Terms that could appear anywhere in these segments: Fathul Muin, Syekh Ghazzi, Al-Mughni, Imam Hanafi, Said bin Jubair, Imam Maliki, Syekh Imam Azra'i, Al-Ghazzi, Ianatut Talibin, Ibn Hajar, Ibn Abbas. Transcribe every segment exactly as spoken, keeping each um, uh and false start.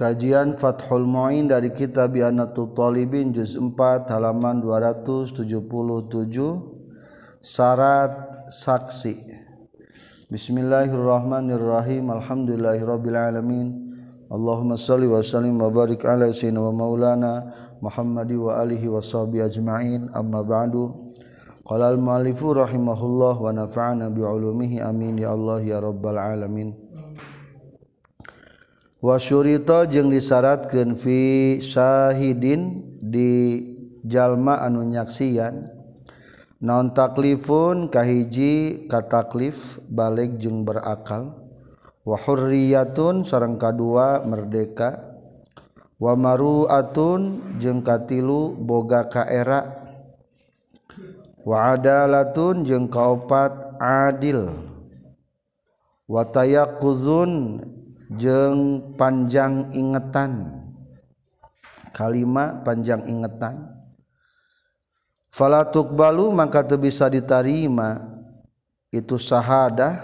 Kajian Fathul Muin dari kitab Ianatut Talibin juz empat halaman dua ratus tujuh puluh tujuh. Syarat saksi. Bismillahirrahmanirrahim. Alhamdulillahirabbil alamin. Allahumma shalli wa sallim wa barik ala sayyidina wa maulana Muhammadi wa alihi washabi ajmain. Amma ba'du. Qala al-mu'allifu rahimahullah wa nafa'ana bi ulumihi amin ya Allah ya rabbal alamin. Wasyurita jeung disaratkeun fi syahidin di jalma anu nyaksian naon taklifun kahiji kataklif balik jeung berakal, wa hurriyatun sareng kadua merdeka, wa maruatun jeung katilu boga kaera, wa adalatun jeung kaopat adil, wa tayaquzun jeung panjang ingetan. Kalima panjang ingetan. Fala tuqbalu maka teu bisa diterima itu syahadah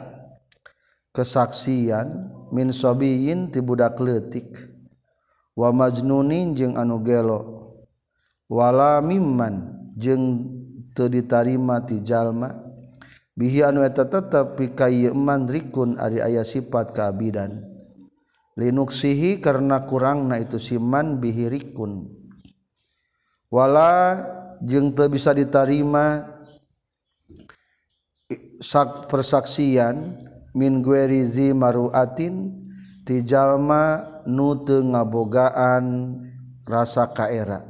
kesaksian min sabiyin ti budak leutik wa majnunin jeung anu gelo wala mimman jeung teu diterima ti jalma bihi anu eta tetep pikaye mandrikun ari aya sifat keabidan linuksihi karena kurangna itu siman bihirikun wala jeung teu bisa diterima sak persaksian min guerizi maruatin ti jalma nu teu ngabogaan rasa kaera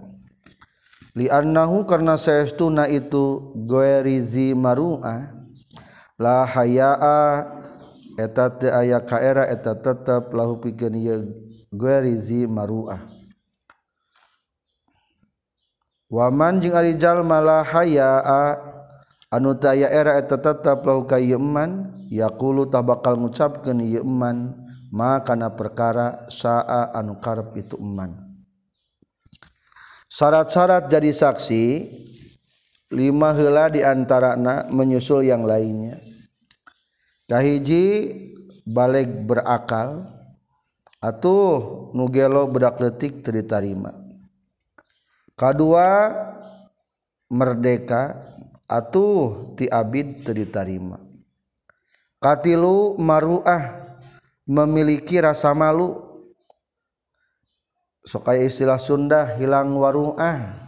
li annahu karena saestuna itu guerizi maruah la hayaa eta teu aya kaera eta tetep lahu pikeun ieu guerizi maruah. Waman jeung ari jalma la hayaa anu teu aya era eta tetep lahu ka ieu man yaqulu ta bakal ngucapkeun ieu man ma kana perkara saa anu karep itu man. Syarat-syarat jadi saksi lima heula di antarana menyusul yang lainnya. Kahiji balik berakal atuh nu gelo budak leutik teu ditarima. Kadua merdeka atuh ti abid teu ditarima. Katilu maruah memiliki rasa malu. Sok aya istilah Sunda hilang waruah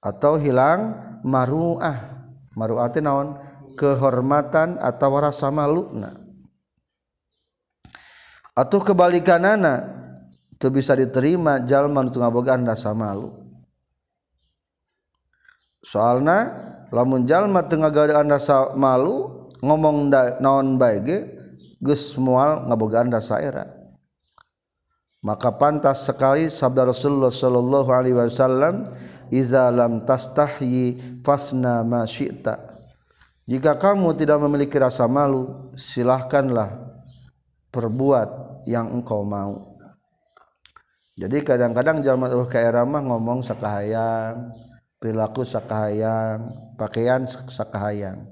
atau hilang maruah. Maruah teh naon? Kehormatan atau rasa maluna atau kebalikanana teu bisa diterima jalma nu teu ngabogaan rasa malu. Soalna lamun jalma teu ngabogaan rasa malu ngomong da, naon bae ge geus moal ngabogaan rasa era. Maka pantas sekali sabda Rasulullah sallallahu alaihi wasallam, "Iza lam tastahyi fasna ma syi'ta." Jika kamu tidak memiliki rasa malu, silahkanlah perbuat yang engkau mau. Jadi kadang-kadang jalma teh kaera mah ngomong sakahayang, perilaku sakahayang, pakaian sakahayang.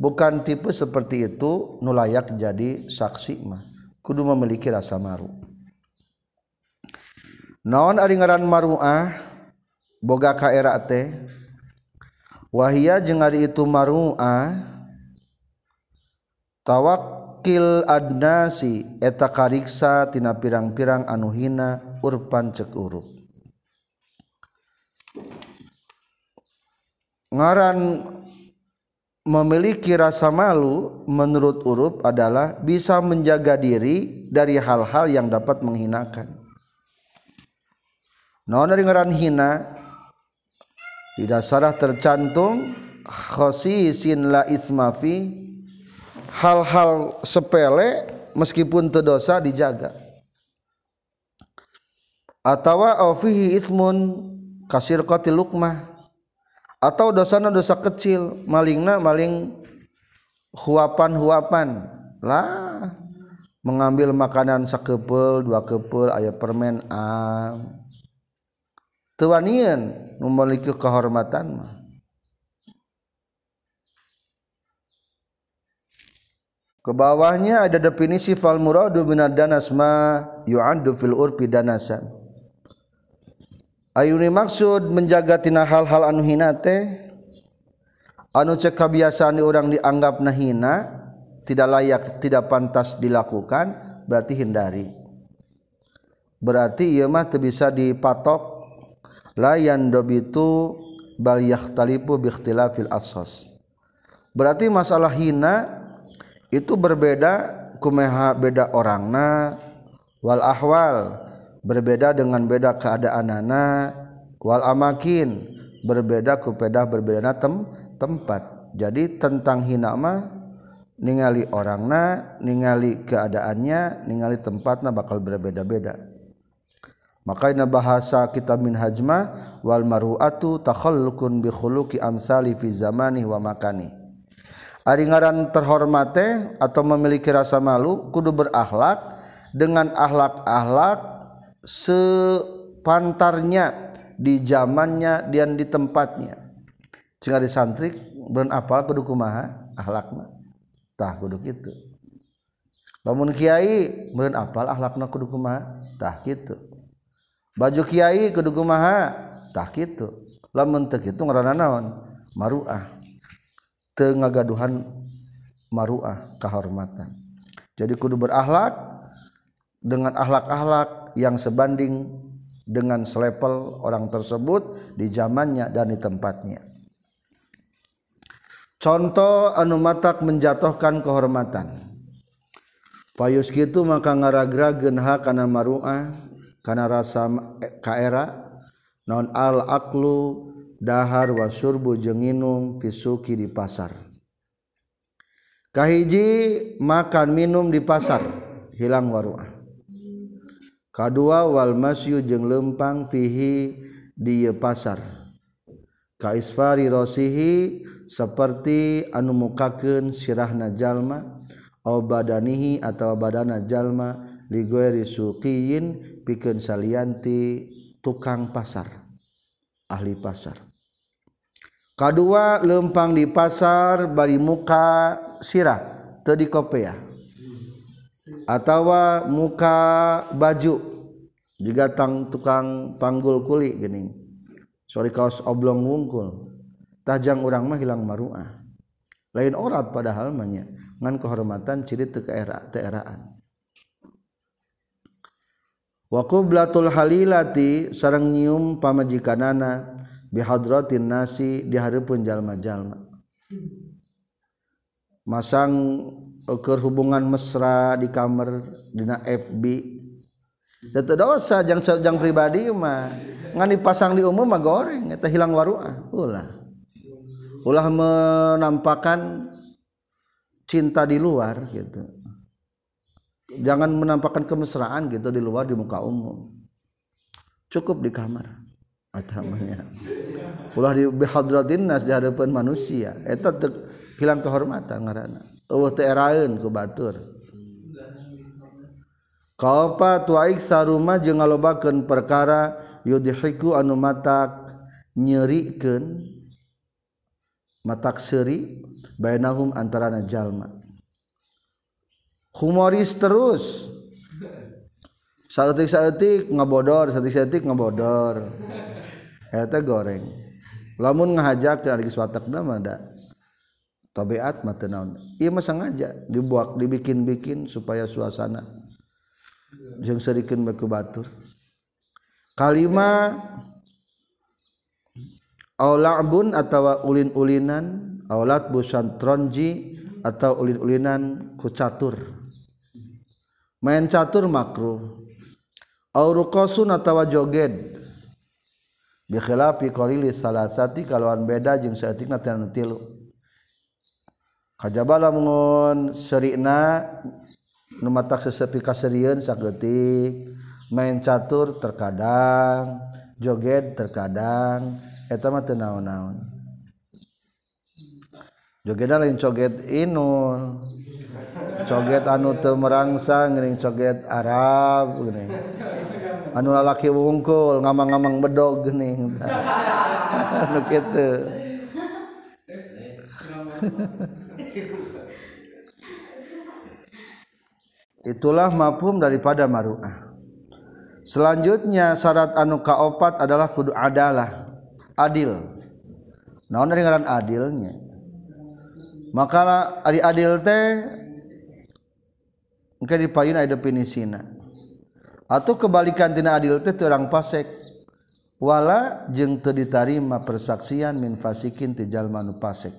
Bukan tipe seperti itu nu layak jadi saksi mah. Kudu memiliki rasa malu. Naon ari ngaran maruah boga kaera teh? Wahia jeung ari itu maruah tawakkil adnasi eta kariksa tina pirang-pirang anu hina urpan cek urup. Ngaran memiliki rasa malu menurut urup adalah bisa menjaga diri dari hal-hal yang dapat menghinakan. Naon ari ngaran hina? Di dasarah tercantum khosisin la ismafi, hal-hal sepele meskipun terdosa dijaga. Atawa aufihi ismun kasirqati luqmah, atau dosana dosa kecil, malingna maling huapan-huapan lah, mengambil makanan sakepel dua kepel aya permen a tuanian memiliki kehormatan mah. Kebawahnya ada definisi fal muradu minad danas ma yu'addu fil urfi danasan. Ayuni maksud menjaga tina hal-hal anu hina teh anu cek kebiasaan orang dianggap nahina, tidak layak, tidak pantas dilakukan, berarti hindari. Berarti ieu mah teu bisa dipatok layan dobitu bal yahtalifu bi ikhtilafil ashas. Berarti masalah hina itu berbeda kumaha beda orangna wal ahwal berbeda dengan beda keadaanana wal amakin berbeda kupeda berbedana tem, tempat. Jadi tentang hina mah ningali orangna, ningali keadaannya, ningali tempatna bakal berbeda-beda. Makanya bahasa kitab Minhaj mah wal maru'atu takhalluqun bi khuluqi amsali fi zamani wa makani. Ari ngaran terhormat teh atau memiliki rasa malu kudu berakhlak dengan akhlak-akhlak sepantarnya di zamannya dan di tempatnya. Cenah disantrik beureun apal kudu kumaha akhlakna. Tah kudu kitu. Lamun kiai beureun apal akhlakna kudu kumaha? Tah kitu. Baju kiai kudu kumaha? Tah kitu. Lamun teu kitu ngaranna naon? Maruah. Tengagaduhan maruah kehormatan. Jadi kudu berakhlak dengan akhlak-akhlak yang sebanding dengan selevel orang tersebut di zamannya dan di tempatnya. Contoh anu matak menjatuhkan kehormatan. Payus kitu maka ngaragrageun ha kana maruah kana rasa kaera non al aqlu dahar wa syurbu jenginum fisuki di pasar. Kahiji makan minum di pasar hilang waruah. Kadua wal masyu jeung lempang fihi di pasar. Kaisfari rosihi seperti anu mukakeun sirahna jalma au badanihi atawa badana jalma li ghairi suqiyin pikeun salianti tukang pasar. Ahli pasar. Kadua lempang di pasar bari muka sirah teu dikopeah atawa muka baju jiga tang tukang panggul kuli geuning sori kaos oblong wungkul tajang urang mah hilang maruah lain orat padahal mah nya ngan kehormatan ciri teu kaera teu eraan. Wa qublatul halilati sareng nyium pamajikanana bihadratin nasi di hareupeun jalma-jalma. Masang keur hubungan mesra di kamar dina F B. Da teu dosa jang jang pribadi mah ngan dipasang di umum mah goreng eta hilang waruah ulah. Ulah menampakkan cinta di luar gitu. Jangan menampakkan kemesraan gitu di luar di muka umum. Cukup di kamar. Atamanya. Ulah di bihadratin nas di hadapan manusia. Eta hilang kehormatan ngaranna. Eueuh teu eraeun ku batur. Kaopat wa iksaruma jeung ngalobakeun perkara yudhiku anu matak nyeurikeun matak seuri bainahum antarana jalma. Humoris terus saeutik-saeutik ngabodor saeutik-saeutik ngabodor eta goreng lamun ngahajak ari geus watakna mah da tabiat mah teu naon ieu mah sengaja dibuak dibikin-bikin supaya suasana jeung seurikeun bae ku batur kalima aula'bun atawa ulin-ulinan aulat busantronji atau ulin-ulinan ku catur main catur makruh aurukosun atau joged bikhilafi qalili salasati kalawan beda jeung saeutikna tina tilu kajaba lamun serina nu matak sesepi ka serieun sageutik main catur terkadang joged terkadang eta mah teu naon-naon jogedan lain joget inul coget anu teu merangsang geuning coget Arab geuning anu lalaki wungkul ngamang-ngamang bedog geuning anu kitu Itulah mafhum daripada maru'ah. Selanjutnya syarat anu kaopat adalah kudu adalah adil. Naon ari ngaran adilnya? Maka ari adil teh engke dipayun aya definisina. Atuh kebalikan tina adil teh teu urang pasek. Wala jeung teu ditarima persaksian min fasikin ti jalma nu pasek.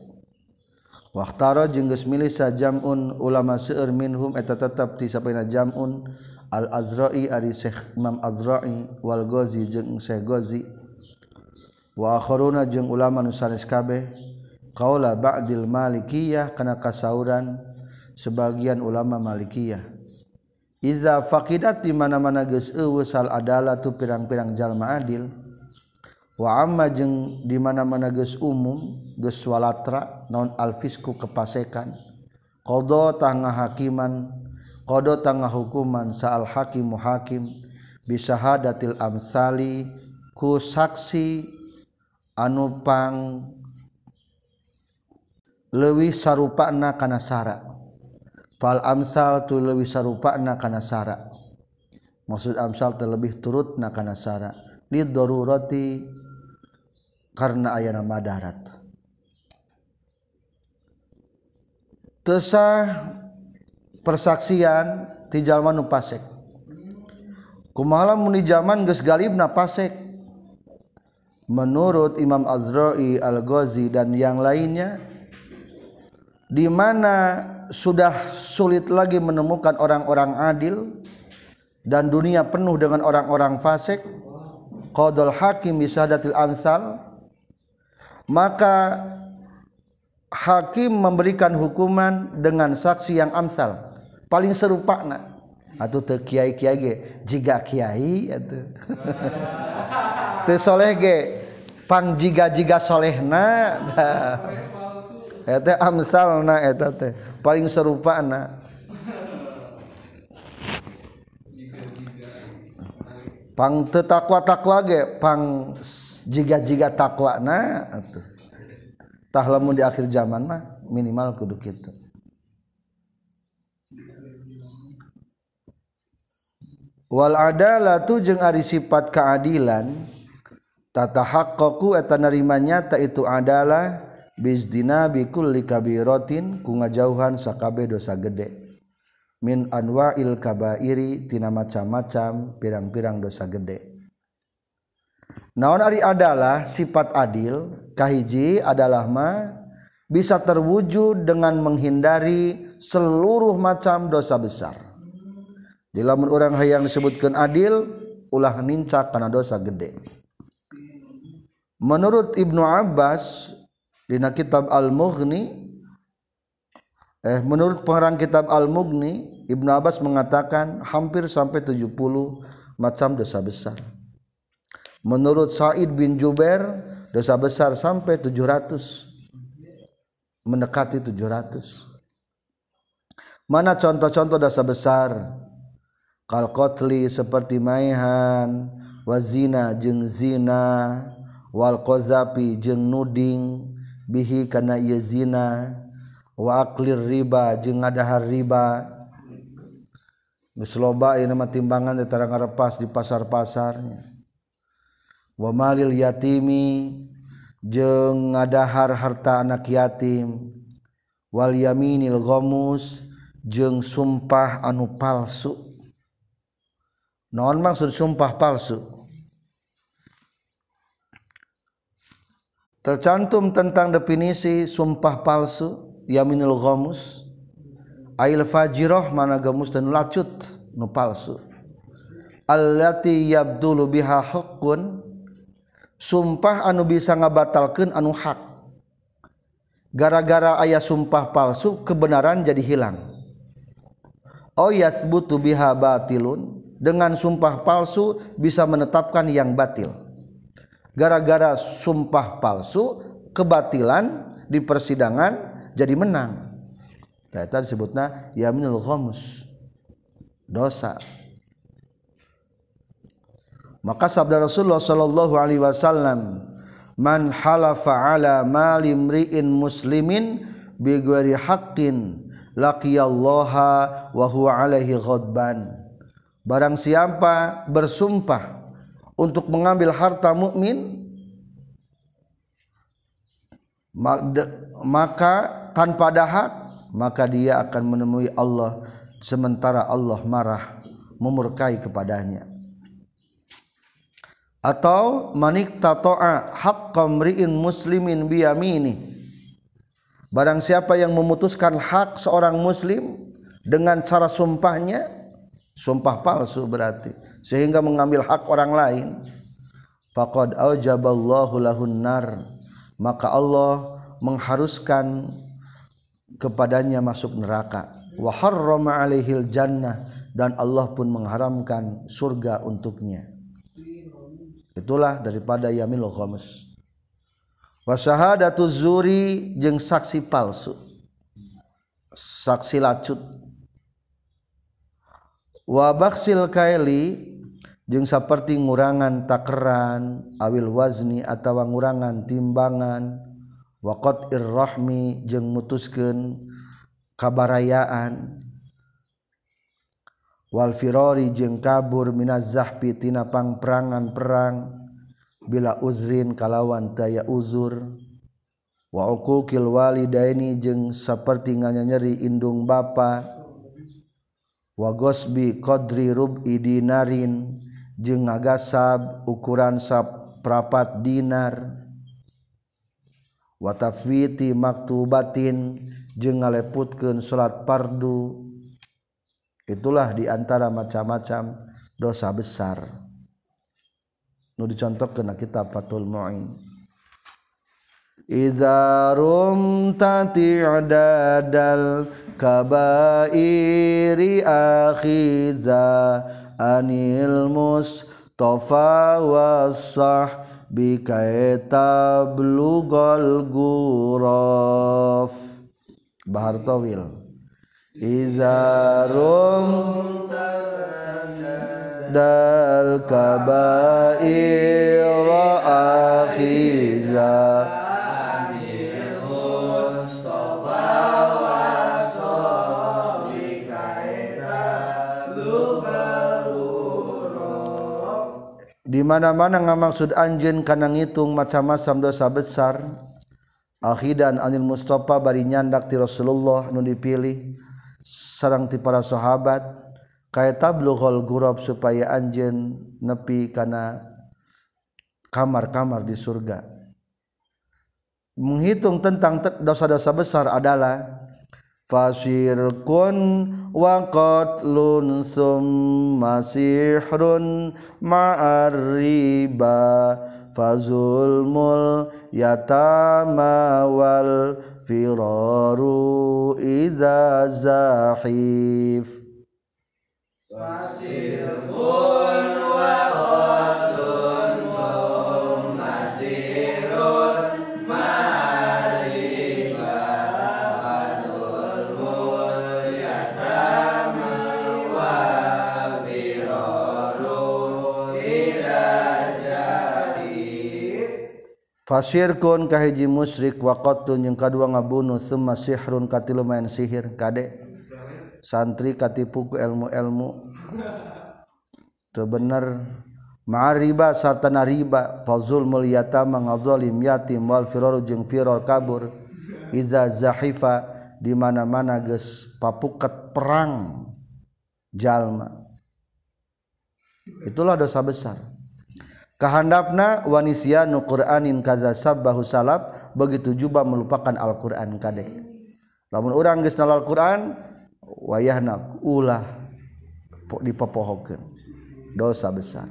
Waktaro jeung geus milih sajam'un ulama seueur minhum eta tetep ti sapaina jam'un Al-Azra'i ari Syekh Imam Azra'i wal Ghazzi jeung Syekh Ghazzi wa akharuna jeung ulama nu sanes kabeh qaula ba'dil malikiyah kana kasauran sebagian ulama malikiyah iza faqidat di mana-mana geus eueuh sal adalatu pirang-pirang jalma adil wa amma jeung di mana-mana geus umum geus walatra non alfisku kepasekan qadha tangah hakiman qadha tangah hukuman sa'al hakim muhakim bisahadatil amsali ku saksi anu pang leuwih sarupana kana sara fal amsal tu leuwih sarupana kana sara maksud amsal terlebih turutna kana sara lid darurati karna ayana madarat. Tesah persaksian ti jalma nu pasek. Kumaha mun di jaman geus galibna pasek. Menurut Imam Azra'i Al-Ghazzi dan yang lainnya, di mana sudah sulit lagi menemukan orang-orang adil dan dunia penuh dengan orang-orang fasik, qadul hakim bisadatil amsal, maka hakim memberikan hukuman dengan saksi yang amsal paling serupa nak atau te kiai kiai ge jiga kiai atau te soleh ge pang jiga jiga solehna eta amsalna eta teh paling serupa nak pang te takwa takwa ge pang jiga jiga takwa na atuh tah lamun di akhir zaman mah minimal kudu kitu. Wal adalatu jeung ari sifat keadilan tatahaqqaqu eta narima nyata itu adalah bizdina bikulli kabiratin ku ngajauhan sakabeh dosa gede. Min anwa'il kabairi tina macam-macam pirang-pirang dosa gede. Naon ari adalah sifat adil kahiji adalah ma bisa terwujud dengan menghindari seluruh macam dosa besar. Di lamun urang hayang disebutkeun adil ulah nincak kana dosa gede. Menurut Ibn Abbas dina kitab Al-Mughni eh menurut pengarang kitab Al-Mughni Ibn Abbas mengatakan hampir sampai tujuh puluh macam dosa besar. Menurut Said bin Jubair dosa besar sampai tujuh ratus mendekati tujuh ratus. Mana contoh-contoh dosa besar? Kal qatli seperti maihan, wazina jeung zina, wal qazafi jeung nuding bihi kana ieu zina, wa aklir riba jeung ngadahar riba. Geus loba ieu mah timbangan teh tarang ngarepas di pasar-pasarnya. Wa malil yatimi jeung ngadahar harta anak yatim, wal yaminil ghamus jeung sumpah anu palsu. Naon maksud sumpah palsu? Tercantum tentang definisi sumpah palsu yaminul ghamus ail fajirah mana gamus dan lacut nu palsu allati yabdulu biha haqqun sumpah anu bisa ngabatalkeun anu hak. Gara-gara aya sumpah palsu kebenaran jadi hilang. Au yatsbutu biha batilun dengan sumpah palsu bisa menetapkan yang batil. Gara-gara sumpah palsu kebatilan di persidangan jadi menang. Eta disebutna yaminul ghamus. Dosa. Maka sabda Rasulullah sallallahu alaihi wasallam, man halafa ala mali imri'in muslimin bi ghairi haqqin laqiyallaha wa huwa alaihi ghadban. Barang siapa bersumpah untuk mengambil harta mukmin, maka tanpa dahak, maka dia akan menemui Allah sementara Allah marah memurkai kepadanya. Atau manik tato'a haqqam ri'in muslimin biyamini, barang siapa yang memutuskan hak seorang muslim dengan cara sumpahnya, sumpah palsu berarti, sehingga mengambil hak orang lain, faqad aujaballahu lahun nar, maka Allah mengharuskan kepadanya masuk neraka. Wa harrama alaihil jannah, dan Allah pun mengharamkan surga untuknya. Itulah daripada yamil ghamus. Wa syahadatu zuri, jeung saksi palsu, saksi lacut. Wa bakhsil kaili, jeung saperti ngurangan takeran, awil wazni atawa ngurangan timbangan, wa qatir rahmi, jeung mutuskeun kabarayaan, wal firari, jeung kabur minaz zahfi tina pangperangan perang, bila uzrin kalawan daya uzur, wa uquqil walidaini, jeung saperti nganyanyeri indung bapa, wa gosbi qadri rub'i dinarin, jeung ngagasab ukuran saprapat dinar, wa tafwiti maktubatin, jeung ngaleputkeun salat fardu. Itulah diantara macam-macam dosa besar nu dicontohkeun na kitab Fathul Muin. Idza rumtati adadal kabairi akhiza anil mustafa wassah bikaita blugol guraf. Bahar tawil. Izarum dal kabaira akhiza anil mustafa wassah bikaita blugol guraf. Di mana-mana ngamaksud anjeun kana ngitung macam-macam dosa besar. Akhidan anil Mustafa bari nyandak ti Rasulullah nu dipilih sareng ti para sahabat, kaeta blughul ghurab supaya anjeun nepi kana kamar-kamar di surga. Menghitung tentang dosa-dosa besar adalah fasirkun wa qatlun summa sihrun ma'arriba fazulmul yatama wal firaru idza zahif. Fasirkun wa qatlun summa sihrun ma'arriba fazulmul yatama wal firaru idza zahif. Fasirkun kahiji musyrik, wa qatlun jeung kadua ngabunuh, summa sihrun katilu main sihir, kade santri katipu ku ilmu-ilmu teu bener, ma'ariba sarta nariba, fazulmul yatama ngazalim yatim, wal firaru jeung firar kabur, iza zahifa di mana-mana geus papuket perang jalma. Itulah dosa besar. Kahandapna wanisyanu Qur'anin kaza sabbahu salab, begitu juga melupakan Al-Qur'an kade. Lamun urang geus nalal Qur'an wayahna ulah dipopohokeun, dosa besar.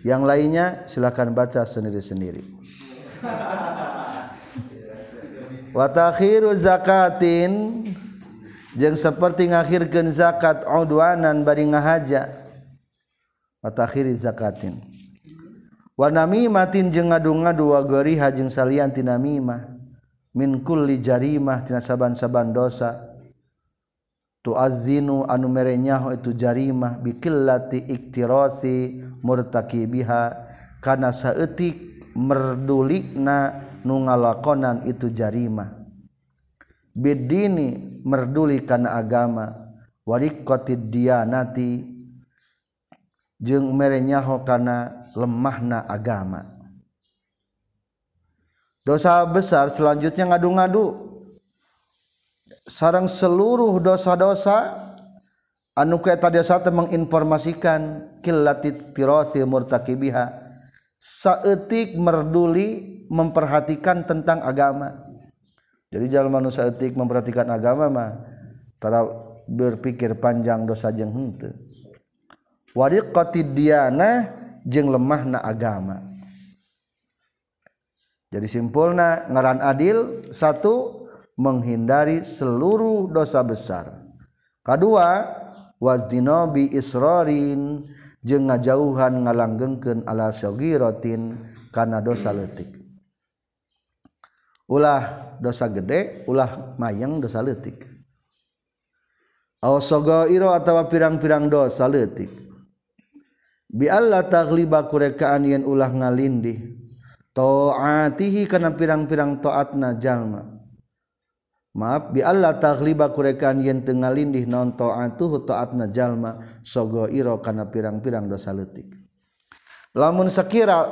Yang lainnya silakan baca sendiri-sendiri. Wa ta'khiru zakatin, jeung saperti ngakhirkeun zakat, udwanan bari ngahaja. Wa ta'khiri zakatin. Wa namimatin, jeung ngadu-ngadu, wa goriha jeung salian ti namimah, min kulli jarimah tina saban-saban dosa. Tu'azzinu anu mere nyaho itu jarimah bikillati iktirasi murtakibiha, kana saeutik merdulikna nu ngalakonan itu jarimah, bidini merduli kana agama wariqatid diyanati jeung mere nyaho kana lemahna agama. Dosa besar selanjutnya ngadu-ngadu sareng seluruh dosa-dosa anu eta dosa teh menginformasikan qillatit tirasil murtaqibiha, saeutik merduli memperhatikan tentang agama. Jadi jalma nu saeutik memperhatikan agama mah tara berpikir panjang dosa jeung henteu. Wariqatid diyanah jeung lemahna agama. Jadi simpulna ngaran adil satu menghindari seluruh dosa besar. Kedua wazinobi isrorin jeung ngajauhan ngalanggengkeun ala sagiratin kana dosa leutik. Ulah dosa gede, ulah mayang dosa leutik. Aw sagaira atawa pirang-pirang dosa leutik. Bi alla taghliba kurekaan yen ulah ngalindih. Ta'atihi kana pirang-pirang taatna jalma. Maaf bi alla taghliba kurekaan yen teu ngalindih naon ta'atuhu taatna jalma sagaira kana pirang-pirang dosa leutik. Lamun sakira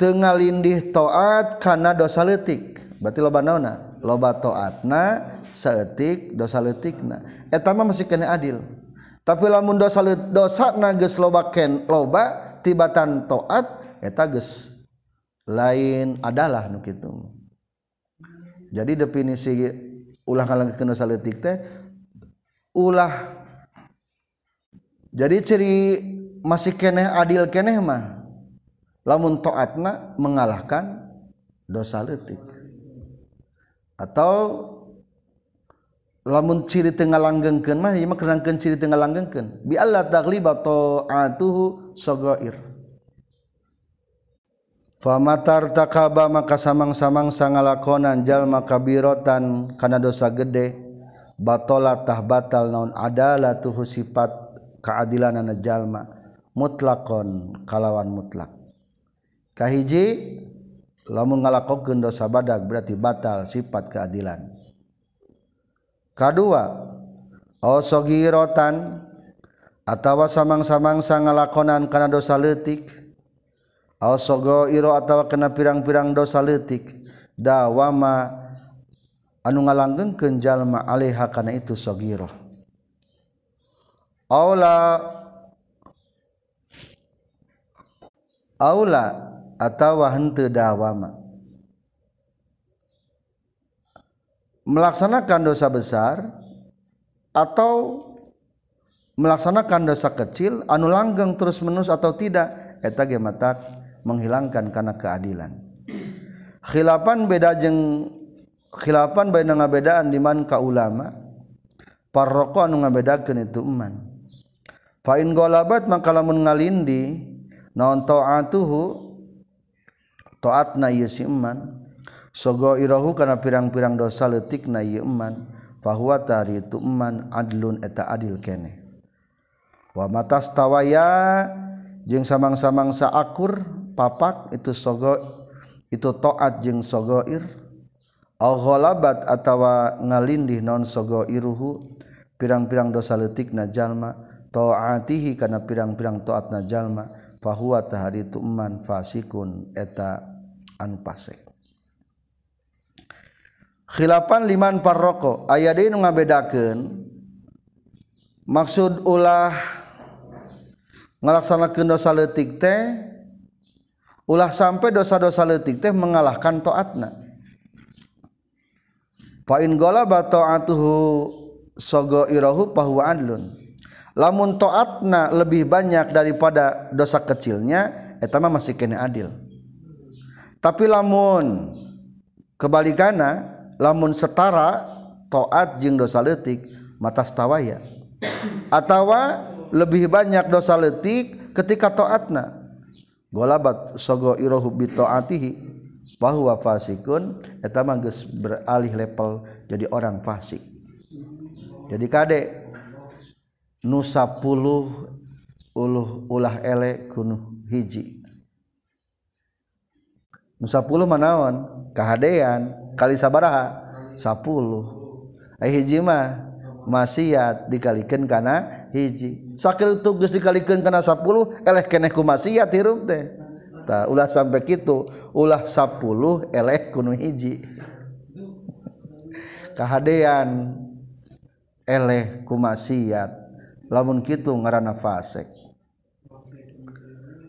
teu ngalindih taat kana dosa leutik berarti loba naonna loba taatna saeutik dosa leutikna eta mah masih kana adil. Tapi lamun dosa dosana geus loba ken loba tibatan taat eta geus lain adalah nu kitu. Jadi definisi ulah ngalangkeun dosa leutik teh ulah jadi ciri masih kana adil keneh mah lamun taatna mengalahkan dosa leutik. Atau lamun ciri teu ngalanggengkeun mah ieu mah kerangkeun ciri teu ngalanggengkeun. Bi alla taghliba ta'atuhu sagair. Fa matar takaba maka samang-samang sangalakonan jalma kabiratan kana dosa gede batalah tah batal naun adalatuhu sifat keadilanana jalma mutlakon kalawan mutlak. Kahiji lamun ngalakokeun dosa badag berarti batal sifat keadilan. Kadua aw sagirotan atawa samang-samang sangalakonan kana dosa leutik aw sagairo atawa kana pirang-pirang dosa leutik dawama anu ngalanggengkeun jalma alaiha kana itu sagiro. Aula aula atawa henteu dawama melaksanakan dosa besar atau melaksanakan dosa kecil anu langgeng terus menerus atau tidak eta ge matak menghilangkan kana keadilan. Khilafan beda jeung khilafan baina ngabedaan di man ka ulama parroko anu ngabedakeun itu iman. Fa in golabat maka lamun ngalindi naon taatuhu taatna ieu si iman sagairahu kana pirang-pirang dosa leutikna ieu iman fahuwa taritu iman adlun eta adil keneh. Wa matastawaya jeung samang-samang saakur papak itu saga itu taat jeung sagair au ghalabat atawa ngalindih naon sagairuhu pirang-pirang dosa leutikna jalma taatihi kana pirang-pirang taatna jalma fahuwa taharitu iman fasikun eta anu pasek. Khilafan liman parroko aya deui nu ngabedakeun maksud ulah ngalaksanakeun dosa leutik teh ulah sampai dosa-dosa leutik teh mengalahkan taatna. Fa in ghalaba taatuhu sagairahu fahuwa adlun. Lamun taatna lebih banyak daripada dosa kecilnya eta mah masih kana adil. Tapi lamun kebalikana lamun setara taat jeung dosa leutik matastawaya atawa lebih banyak dosa leutik ketika taatna golabat sagairahu bi taatihi bahwa fasikun eta mah geus beralih level jadi orang fasik. Jadi kade nu sepuluh uluh ulah ele kunuh hiji musa puluh manaon kahadean kali sabaraha sepuluh eh hiji mah maksiat dikalikeun kana hiji, sakil tugas dikalikeun kana sepuluh eleh keneh ku maksiat hirup teh. Tah ulah sampai kitu, ulah sepuluh eleh ku nu hiji. Kahadean eleh ku maksiat, lamun kitu ngaranna fasik.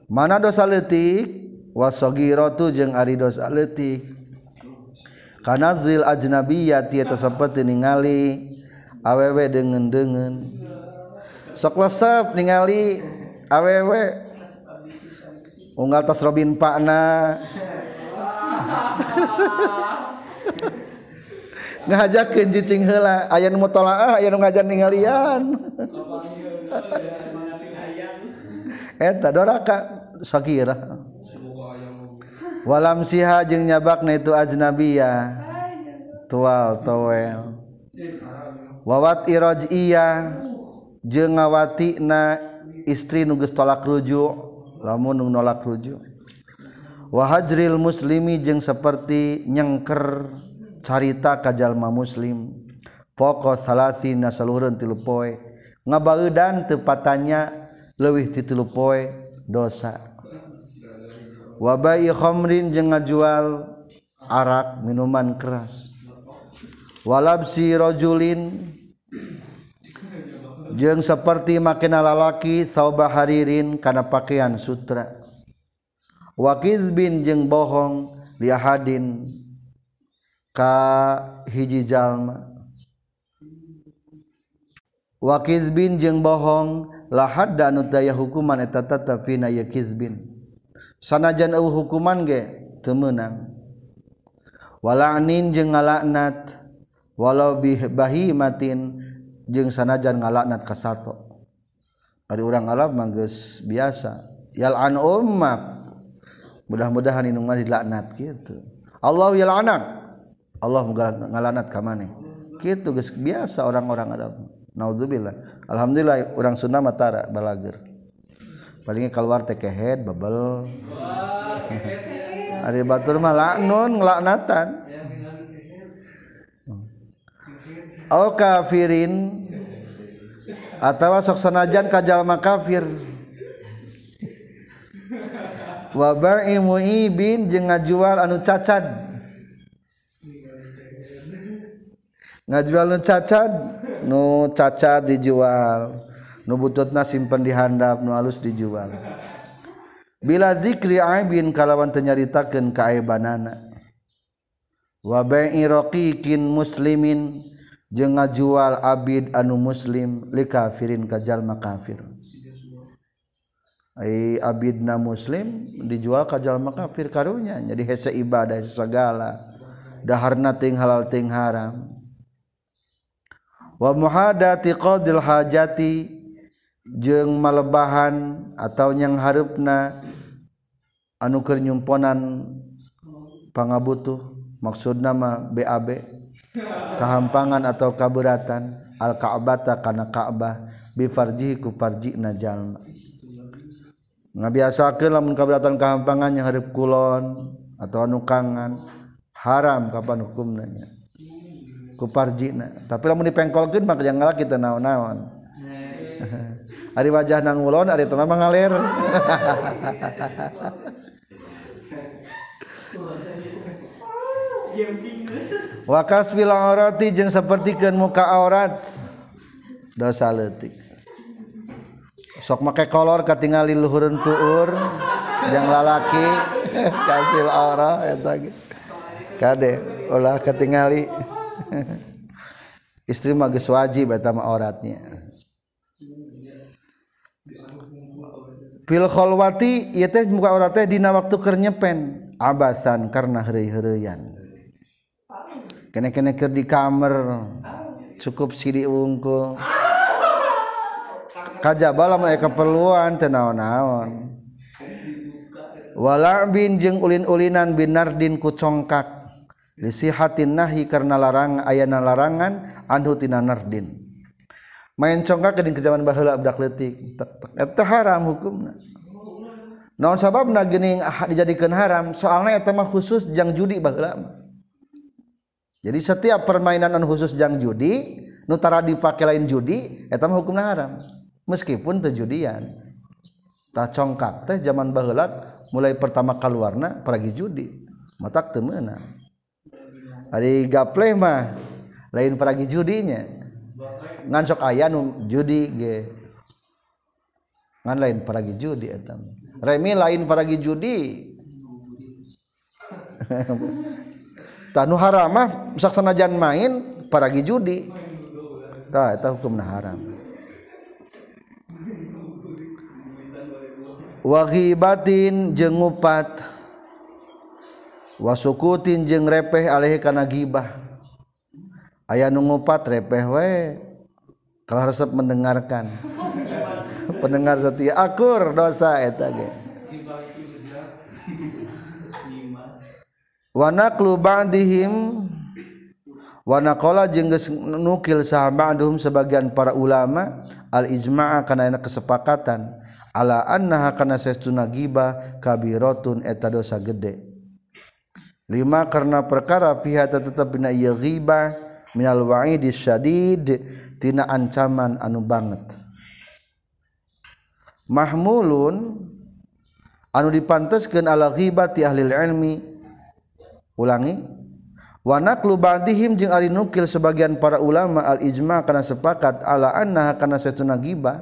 Mana dosa leutik wasogiratu jeung ari dosa leutik. Kanazil ajnabiyati eta saperti ningali awewe deungen-deungen. Sok lesep ningali awewe unggal tas robin pakna. Ngahajakeun cicing heula, aya nu mutolaah, aya nu ngajar ningalian. Eta doraka sakira. Walam siha jeung nyabakna itu ajnabiyah tual towel wawat irajiyah jeung ngawatina istri nu geus tolak rujuk lamun nu nolak rujuk wa hajril muslimi jeung saperti nyengker carita ka jalma muslim poko salasina saluhureun tilu poe ngabaudan teu patanya leuwih ti tilu poe dosa wa bai khamrin jeung ngajual arak minuman keras walabsi rajulin jeung saperti makena lalaki saubah haririn kana pakaian sutra wa kizbin jeung bohong li ahadin ka hiji jalma wa kizbin jeung bohong lahad anu daya hukuman eta tetep pina ya kizbin sanajan eueuh hukuman ge teu meunang wala'nin jeung ngalaknat walau bibahimatin jeung sanajan ngalaknat ka sato ari urang Arab mah geus biasa yal'an ummak mudah-mudahan indung mah dilaknat kitu Allah yal'anak Allah ngalaknat ka maneh kitu geus biasa orang-orang Arab naudzubillah alhamdulillah urang Sunda mah tara balager palingnya keluar tekehead babel ari batur mah laknun nglaknatan au kafirin atawa sok sanajan ka jalma kafir wa ba'i mu'ibin jeung ngajual anu cacad ngajual nu cacad nu cacad dijual nu bututna simpen di handap nu alus dijual bila zikri aibin kalawan tenyaritakeun kaaibanana wa bai'i raqiqin muslimin jeung ngajual abid anu muslim li kafirin ka jalma kafir ai abidna muslim dijual ka jalma kafir karunya jadi hese ibadah segala daharna ting halal ting haram wa muhadati qadil hajati jeung malebahan atau yang hareupna anu keur nyumponan pangabutuh maksudna mah B A B kahampangan atau kaberatan al ka'bata kana ka'bah bi farjihi ku farjina jalma ngabiasakeun lamun kaberatan kahampangan yang hareup kulon atau anu kangan haram kapan hukumna nya ku farjina tapi lamun dipengkolkeun mah jangan ngalaki teu naon-naon ari wajah nang ulon ari teu mangalir wa kasfil aurati jeung sapertikeun muka aurat dosa leutik sok make kolor katingali luhureun tuur jeung lalaki kasfil aura eta ge kade ulah katingali istri mah geus wajib eta mah auratnya fil kholwati ieu teh muka aurat teh dina waktu keur nyepen abasan karena heureuy-heureuyan kene-kene keur di kamar cukup sidi wungkul kajaba lamun aya keperluan teh naon-naon wala bin jeung ulin-ulinan binardin ku congkak lisihatin nahi karena larang ayana larangan anhu tina nardin main congkak geuning kejaman baheula budak leutik eta haram hukumna naon sababna geuning dijadikeun haram soalna eta mah khusus jang judi baheula Jadi setiap permainan khusus jang judi nutara dipakai lain judi eta mah hukumna haram meskipun teu judian. Tah congkak teh zaman baheula mulai pertama kaluarna pergi judi matak teu meunang. Ari gapleh mah lain pergi judinya ngan sok aya nu judi ge ngan lain pergi judi eta remi lain pergi judi. Tah nu haram mah saksanajan main paragi judi. Tah eta hukumna haram. Wa ghibatin jeung ngupat, wasukutin jeung repeh alih kana gibah. Aya nu ngupat repeh we kalah resep mendengarkan. Pendengar setia akur dosa eta ge. Wa naqlu ba'dihim wa naqala jeung geus nukil sahaba'duhum sebagian para ulama al ijma'a kana kesepakatan ala annaha kana saestuna gibah kabiratun eta dosa gede. Lima karena perkara fiha tetep bina ieu ghibah minal wa'idis syadid tina ancaman anu banget. Mahmulun anu dipanteskeun ala ghibati ahli ilmi. Ulangi wa naqlu ba'dihim jeung ari nukil sebagian para ulama al ijma kana sepakat ala annaha kana satuna gibah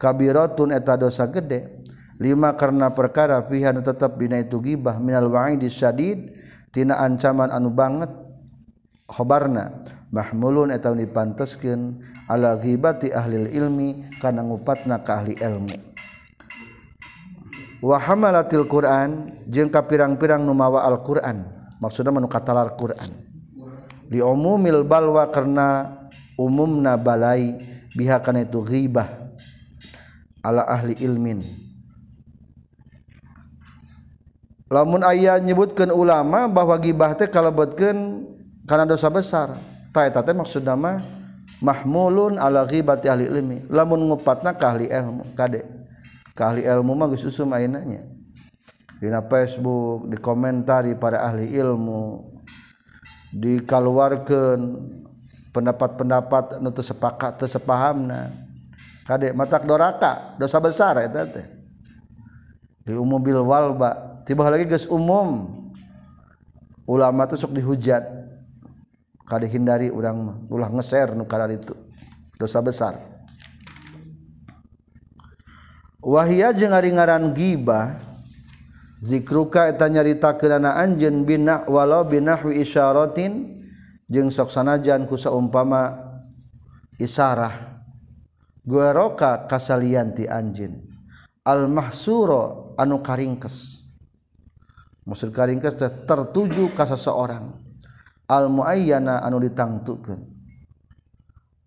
kabiratun eta dosa gede lima karena perkara fiha tetep dina itu gibah minal wa'idis syadid tina ancaman anu banget khabarna mahmulun eta dipanteskeun ala ghibati ahli ilmi kana ngupatna ka ahli ilmu. Wa hamalatil Qur'an jeung ka pirang-pirang nu mawa Al-Qur'an maksudna manu katalar Quran di umumil balwa karena umumna balai biha kana itu ghibah ala ahli ilmin. Lamun aya nyebutkeun ulama bahwa ghibah teh kalebetkeun kana dosa besar ta eta teh maksudna mah mahmulun ala ghibati ahli ilmi lamun ngupatna ka ahli ilmu kade ka ahli ilmu mah geus usum ayeuna nya di Facebook, dikomentari para ahli ilmu, dikaluarkan pendapat-pendapat nu teu sepakat teu sapahamna. Kade matak doraka, dosa besar eta teh. Di umum bil walba, tiba lagi geus umum. Ulama teh sok dihujat. Kade hindari urang mah, ulah ngeser nu kada ditu. Dosa besar. Wahia jeung ari ngaran ghibah zikruka eta nyaritakeun ana anjeun binah walau binahwi isyaratin jeung sok sanajan ku saumpama isyarah gueroka kasalian ti anjeun al mahsura anu karingkes maksud karingkes tertuju ka saseorang al muayyana anu ditangtukeun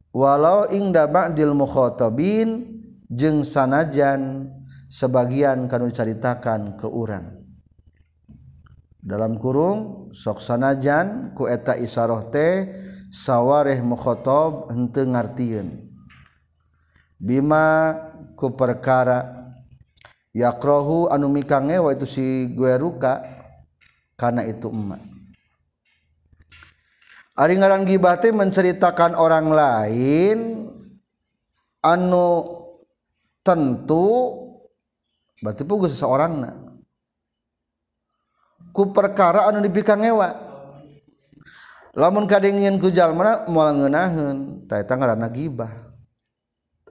walau ingda ba'dil mukhatabin jeung sanajan sebagian kanu dicaritakan ke urang dalam kurung sok sanajan ku eta isyarah teh sawareh mukhatab henteu ngartieun bima ku perkara yakrahu anu mikangewa itu si gueruka kana itu emak. Ari ngaran ghibah teh menceritakan orang lain anu tentu berarti puguh seseorangna ku perkara anu dipikangewa lamun kadengieun ku jalma moal ngeunaheun ta eta ngaranna ghibah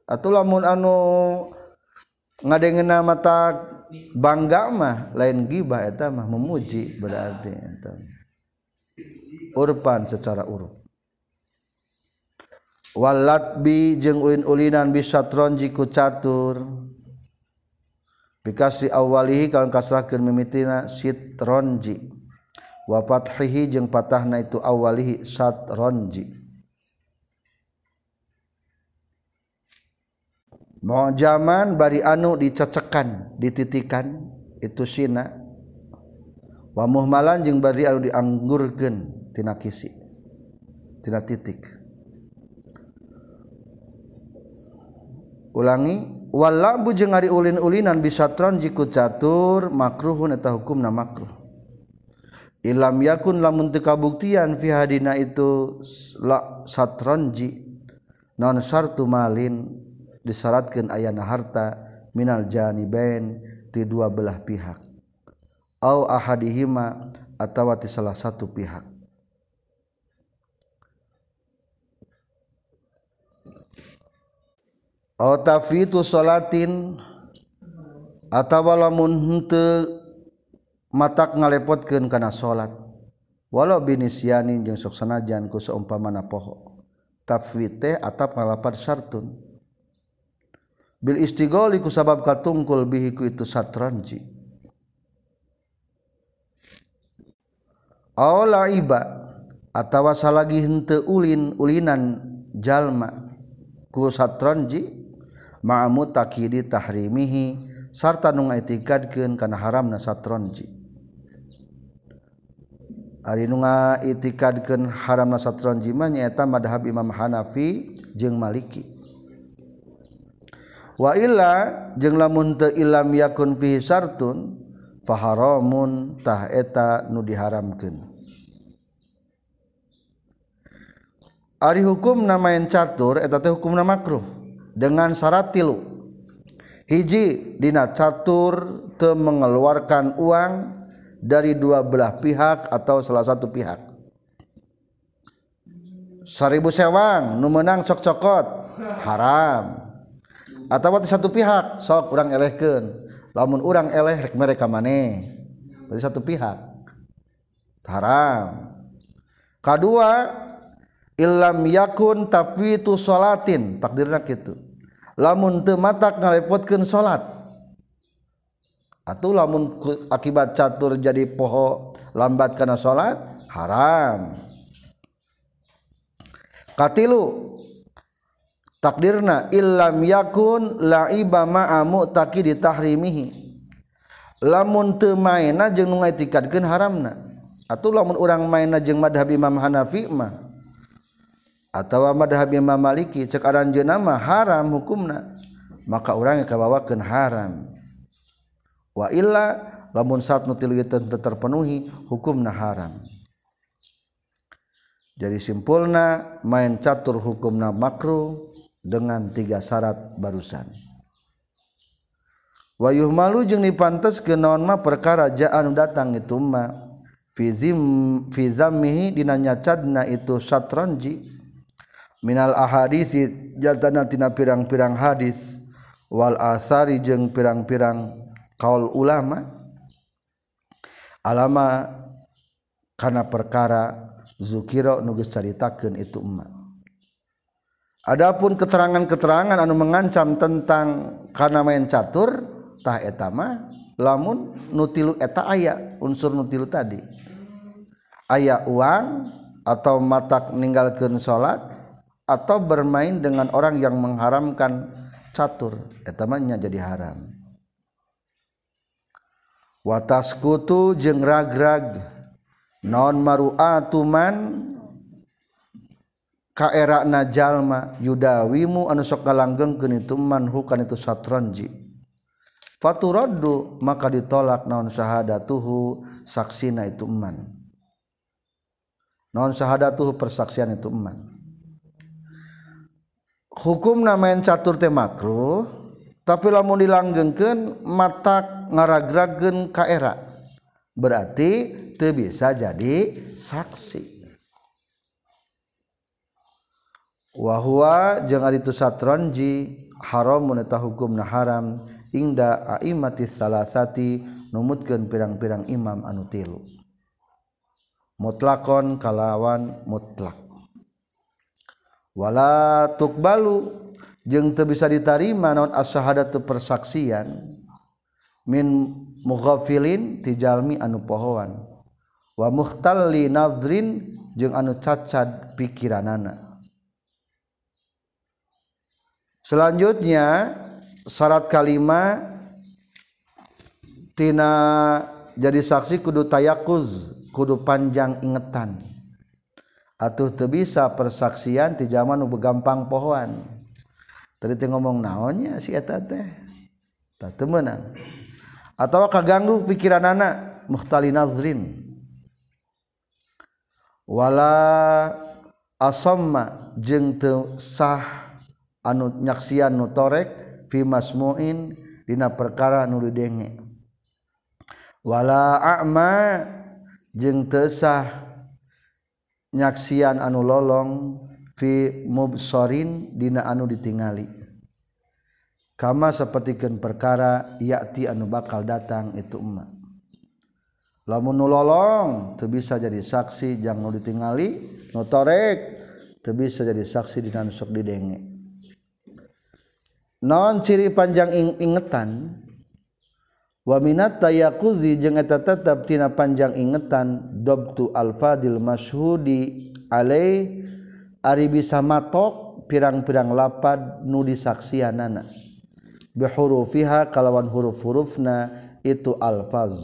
atuh lamun anu ngadengeuna mata bangga mah lain ghibah eta mah memuji berarti eta urpan secara urut walatbi jeung ulin-ulinan bisatronji ku catur bikasri awalihi kalau kasrahkeun mimitina sitronji wa fathihi jeung patahna itu awalihi satronji mu'jaman bari anu dicecekan dititikan itu sina wa muhmalan jeung bari anu dianggurkeun tina kisi tina titik. Ulangi walabu jeung ari ulin-ulinan bisatron jiku catur makruhun eta hukumna makruh Ilam yakun lamun teu kabuktian fi hadina itu la satranji non syartu malin disyaratkeun ayana harta minal janibain ti dua belah pihak au ahadihima atawa ti salah satu pihak. Au tafitu salatin atawa lamun henteu matak ngalepotkeun kana salat walau binisyanin jeung sok sanajan ku saumpamana poho tafwid teh atap ngalapan syartun bil istighali ku sabab katungkul bihi ku itu satranji aw laiba atawa salagi henteu ulin ulinan jalma ku satranji ma'amu takidi tahrimihi sarta nu ngaitikadkeun kana haramna satranji. Ari nu ngaitikadkeun haramna satranji mah nyaeta madhab Imam Hanafi jeung Maliki. Wa illa jeung lamun teu ilam yakun fihi sartun fa haramun tah eta nu diharamkeun. Ari hukumna main catur eta teh hukumna makruh dengan syarat tilu. Hiji, dina catur teu mengeluarkan uang dari dua belah pihak atau salah satu pihak. Seribu sewang nu menang sok cokot haram. Atawa ti satu pihak sok urang elehkeun. Lamun urang eleh rek mereka maneh. Berarti satu pihak haram. Kadua, illam yakun tafwitu salatin takdirna kitu. Lamun teu matak ngarepotkeun salat atuh lamun akibat catur jadi poho lambat kana salat haram. Katilu takdirna illam yakun laiba ma'a mu'taqidi tahrimihi lamun teu maena jeung nu ngaitikadkeun haramna atuh lamun urang maena jeung madhab Imam Hanafi mah atawa madhab Imam Maliki cek aranjeunna mah haram hukumna maka urang kabawakeun haram. Wa illa lamun satnu tilu ieu teu terpenuhi hukumna haram. Jadi simpulna main catur hukumna makruh dengan tiga syarat barusan. Wa yuhmalu jeung dipanteskeun naon mah perkara jaan datang itu mah fi zim fi zammihi dina nyacadna itu satranji minal ahadisi jaltana tina pirang-pirang hadis wal asari jeung pirang-pirang kaul ulama alama kana perkara zukira nu geus caritakeun itu umma. Adapun keterangan-keterangan anu mengancam tentang kana main catur tah eta mah lamun nu tilu eta aya unsur nu tilu tadi aya uang atau matak ninggalkeun salat atau bermain dengan orang yang mengharamkan catur etamanya jadi haram. Wataskutu jeung ragrag naon maru'atuman kaerana jalma yudawimu anu sok ngalanggengkeun itu man hukan itu satranji faturaddu maka ditolak naon syahadatuhu saksina itu man naon syahadatuhu persaksian itu man. Hukumna main catur teh makruh tapi lamun dilanggengkeun matak ngaragragkeun ka era berarti teu bisa jadi saksi. Wa huwa jeung ari tu satranji haramun eta hukumna haram inda aimatis salasati numutkeun pirang-pirang imam anu tilu mutlakon kalawan mutlak. Wala tukbalu jeung teu bisa ditarima naon asyhadatu persaksian min mughafilin ti jalmi anu pohoan wa mukhtalli nazrin jeung anu cacad pikiranana. Selanjutnya syarat kalima tina jadi saksi kudu tayakuz kudu panjang ingetan. Atuh teu bisa persaksian ti jaman nu begampang pohoan. Tadi teh ngomong naonnya si eta teh. Tah teu meunang. Atawa kaganggu pikiranana muhtali nazrin. wala asamma jeung teu sah anu nyaksian nu torek fi masmuin dina perkara nu didenge, wala a'ma jeung teu sah nyaksian anu lolong fi mubsorin dina anu ditingali, kama sapertikeun perkara yakti anu bakal datang itu umma. Lamun nu lolong teu bisa jadi saksi jang nu ditingali, nu torek teu bisa jadi saksi dina sok didenge. Naon ciri panjang ingetan? Wa minat tayakuzi jeung eta tetep tina panjang ingetan dabtu alfadil masyhudi alai, ari bisa matok pirang-pirang lapad nu disaksianana bi hurufiha kalawan huruf-hurufna itu alfaz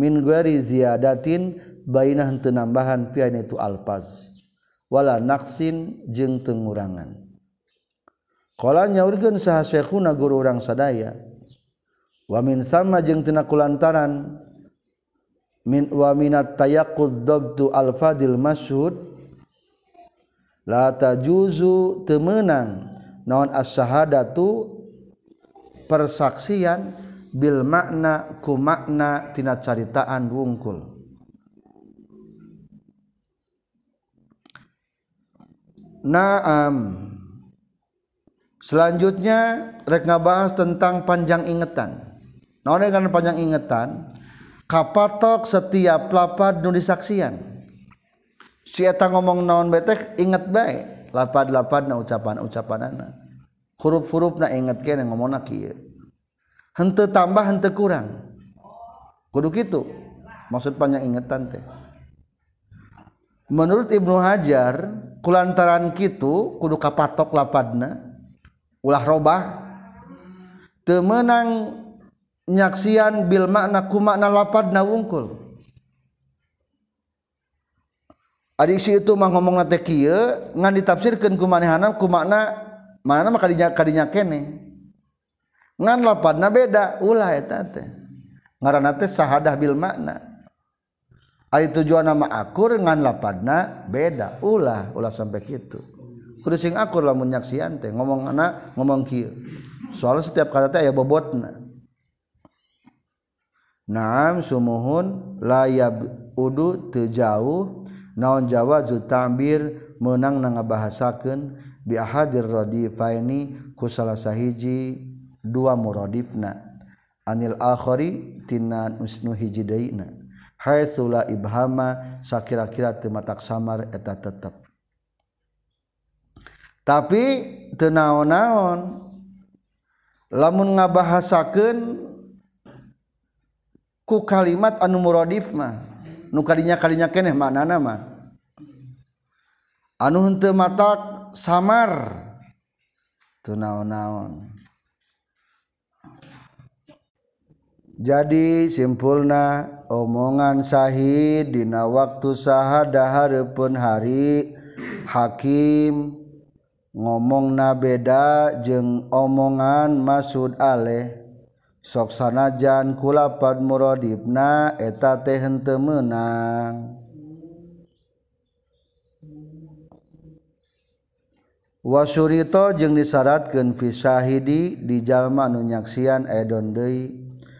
min ghairi ziyadatin bainah henteu nambahan fi itu alfaz wala naqsin jeung teu ngurangan. Qala nyaurkeun saha syekhuna guru urang sadaya wa min sama jeung tina kulantaran min wa minat tayaqqud dabtu alfadil masyhud la tajuzu temenang naon as-syahadatu persaksian bil makna ku makna tina caritaan wungkul. Naam, selanjutnya rek ngabahas tentang panjang ingetan. Naon dengan panjang ingetan? Kapatok setiap lapad nu disaksian. Si eta ngomong naon betek inget bae lapad-lapad na ucapan-ucapanana, huruf-huruf na inget kene ngomongna kieu. Henteu tambah henteu kurang, kudu kitu maksud panjang ingetan teh. Menurut Ibn Hajar kulantaran kitu kudu kapatok lapadna, ulah robah teu meunang nyaksian bil makna ku makna lapadna wungkul. Ari si itu mah ngomongna teh kieu ngan ditafsirkeun ku manehna ku makna mana mah kadinya kadinya kene. Ngan lapadna beda ulah eta teh ngaranna teh sahadah bil makna, ari tujuanna mah akur ngan lapadna beda ulah ulah sampai kitu. Kudu sing akur lamun nyaksian teh ngomongna ngomong kieu soalna setiap kata teh aya bobotna. Naam sumuhun layab udu teu jauh naon jawazu ta'bir meunang nangabahasakeun bi ahadir radifaini ku salah sahiji dua muradifna anil akhari tina nusnu hijidaina haitsu la ibhama sakira-kira teu matak samar eta tetep tapi teu naon-naon. Lamun ngabahasakeun ku kalimat anu muradif mah nu kadinya-kadinya keneh maknana mah anu henteu matak samar teu naon-naon. Jadi simpulna omongan sahih dina waktu sahadah hareupeun hari hakim ngomongna beda jeung omongan maksud aleh sok sanajan ku lapad muradifna eta teh henteu meunang. Wasurito jeung disyaratkeun fi syahidi di jalma anu nyaksian edon deui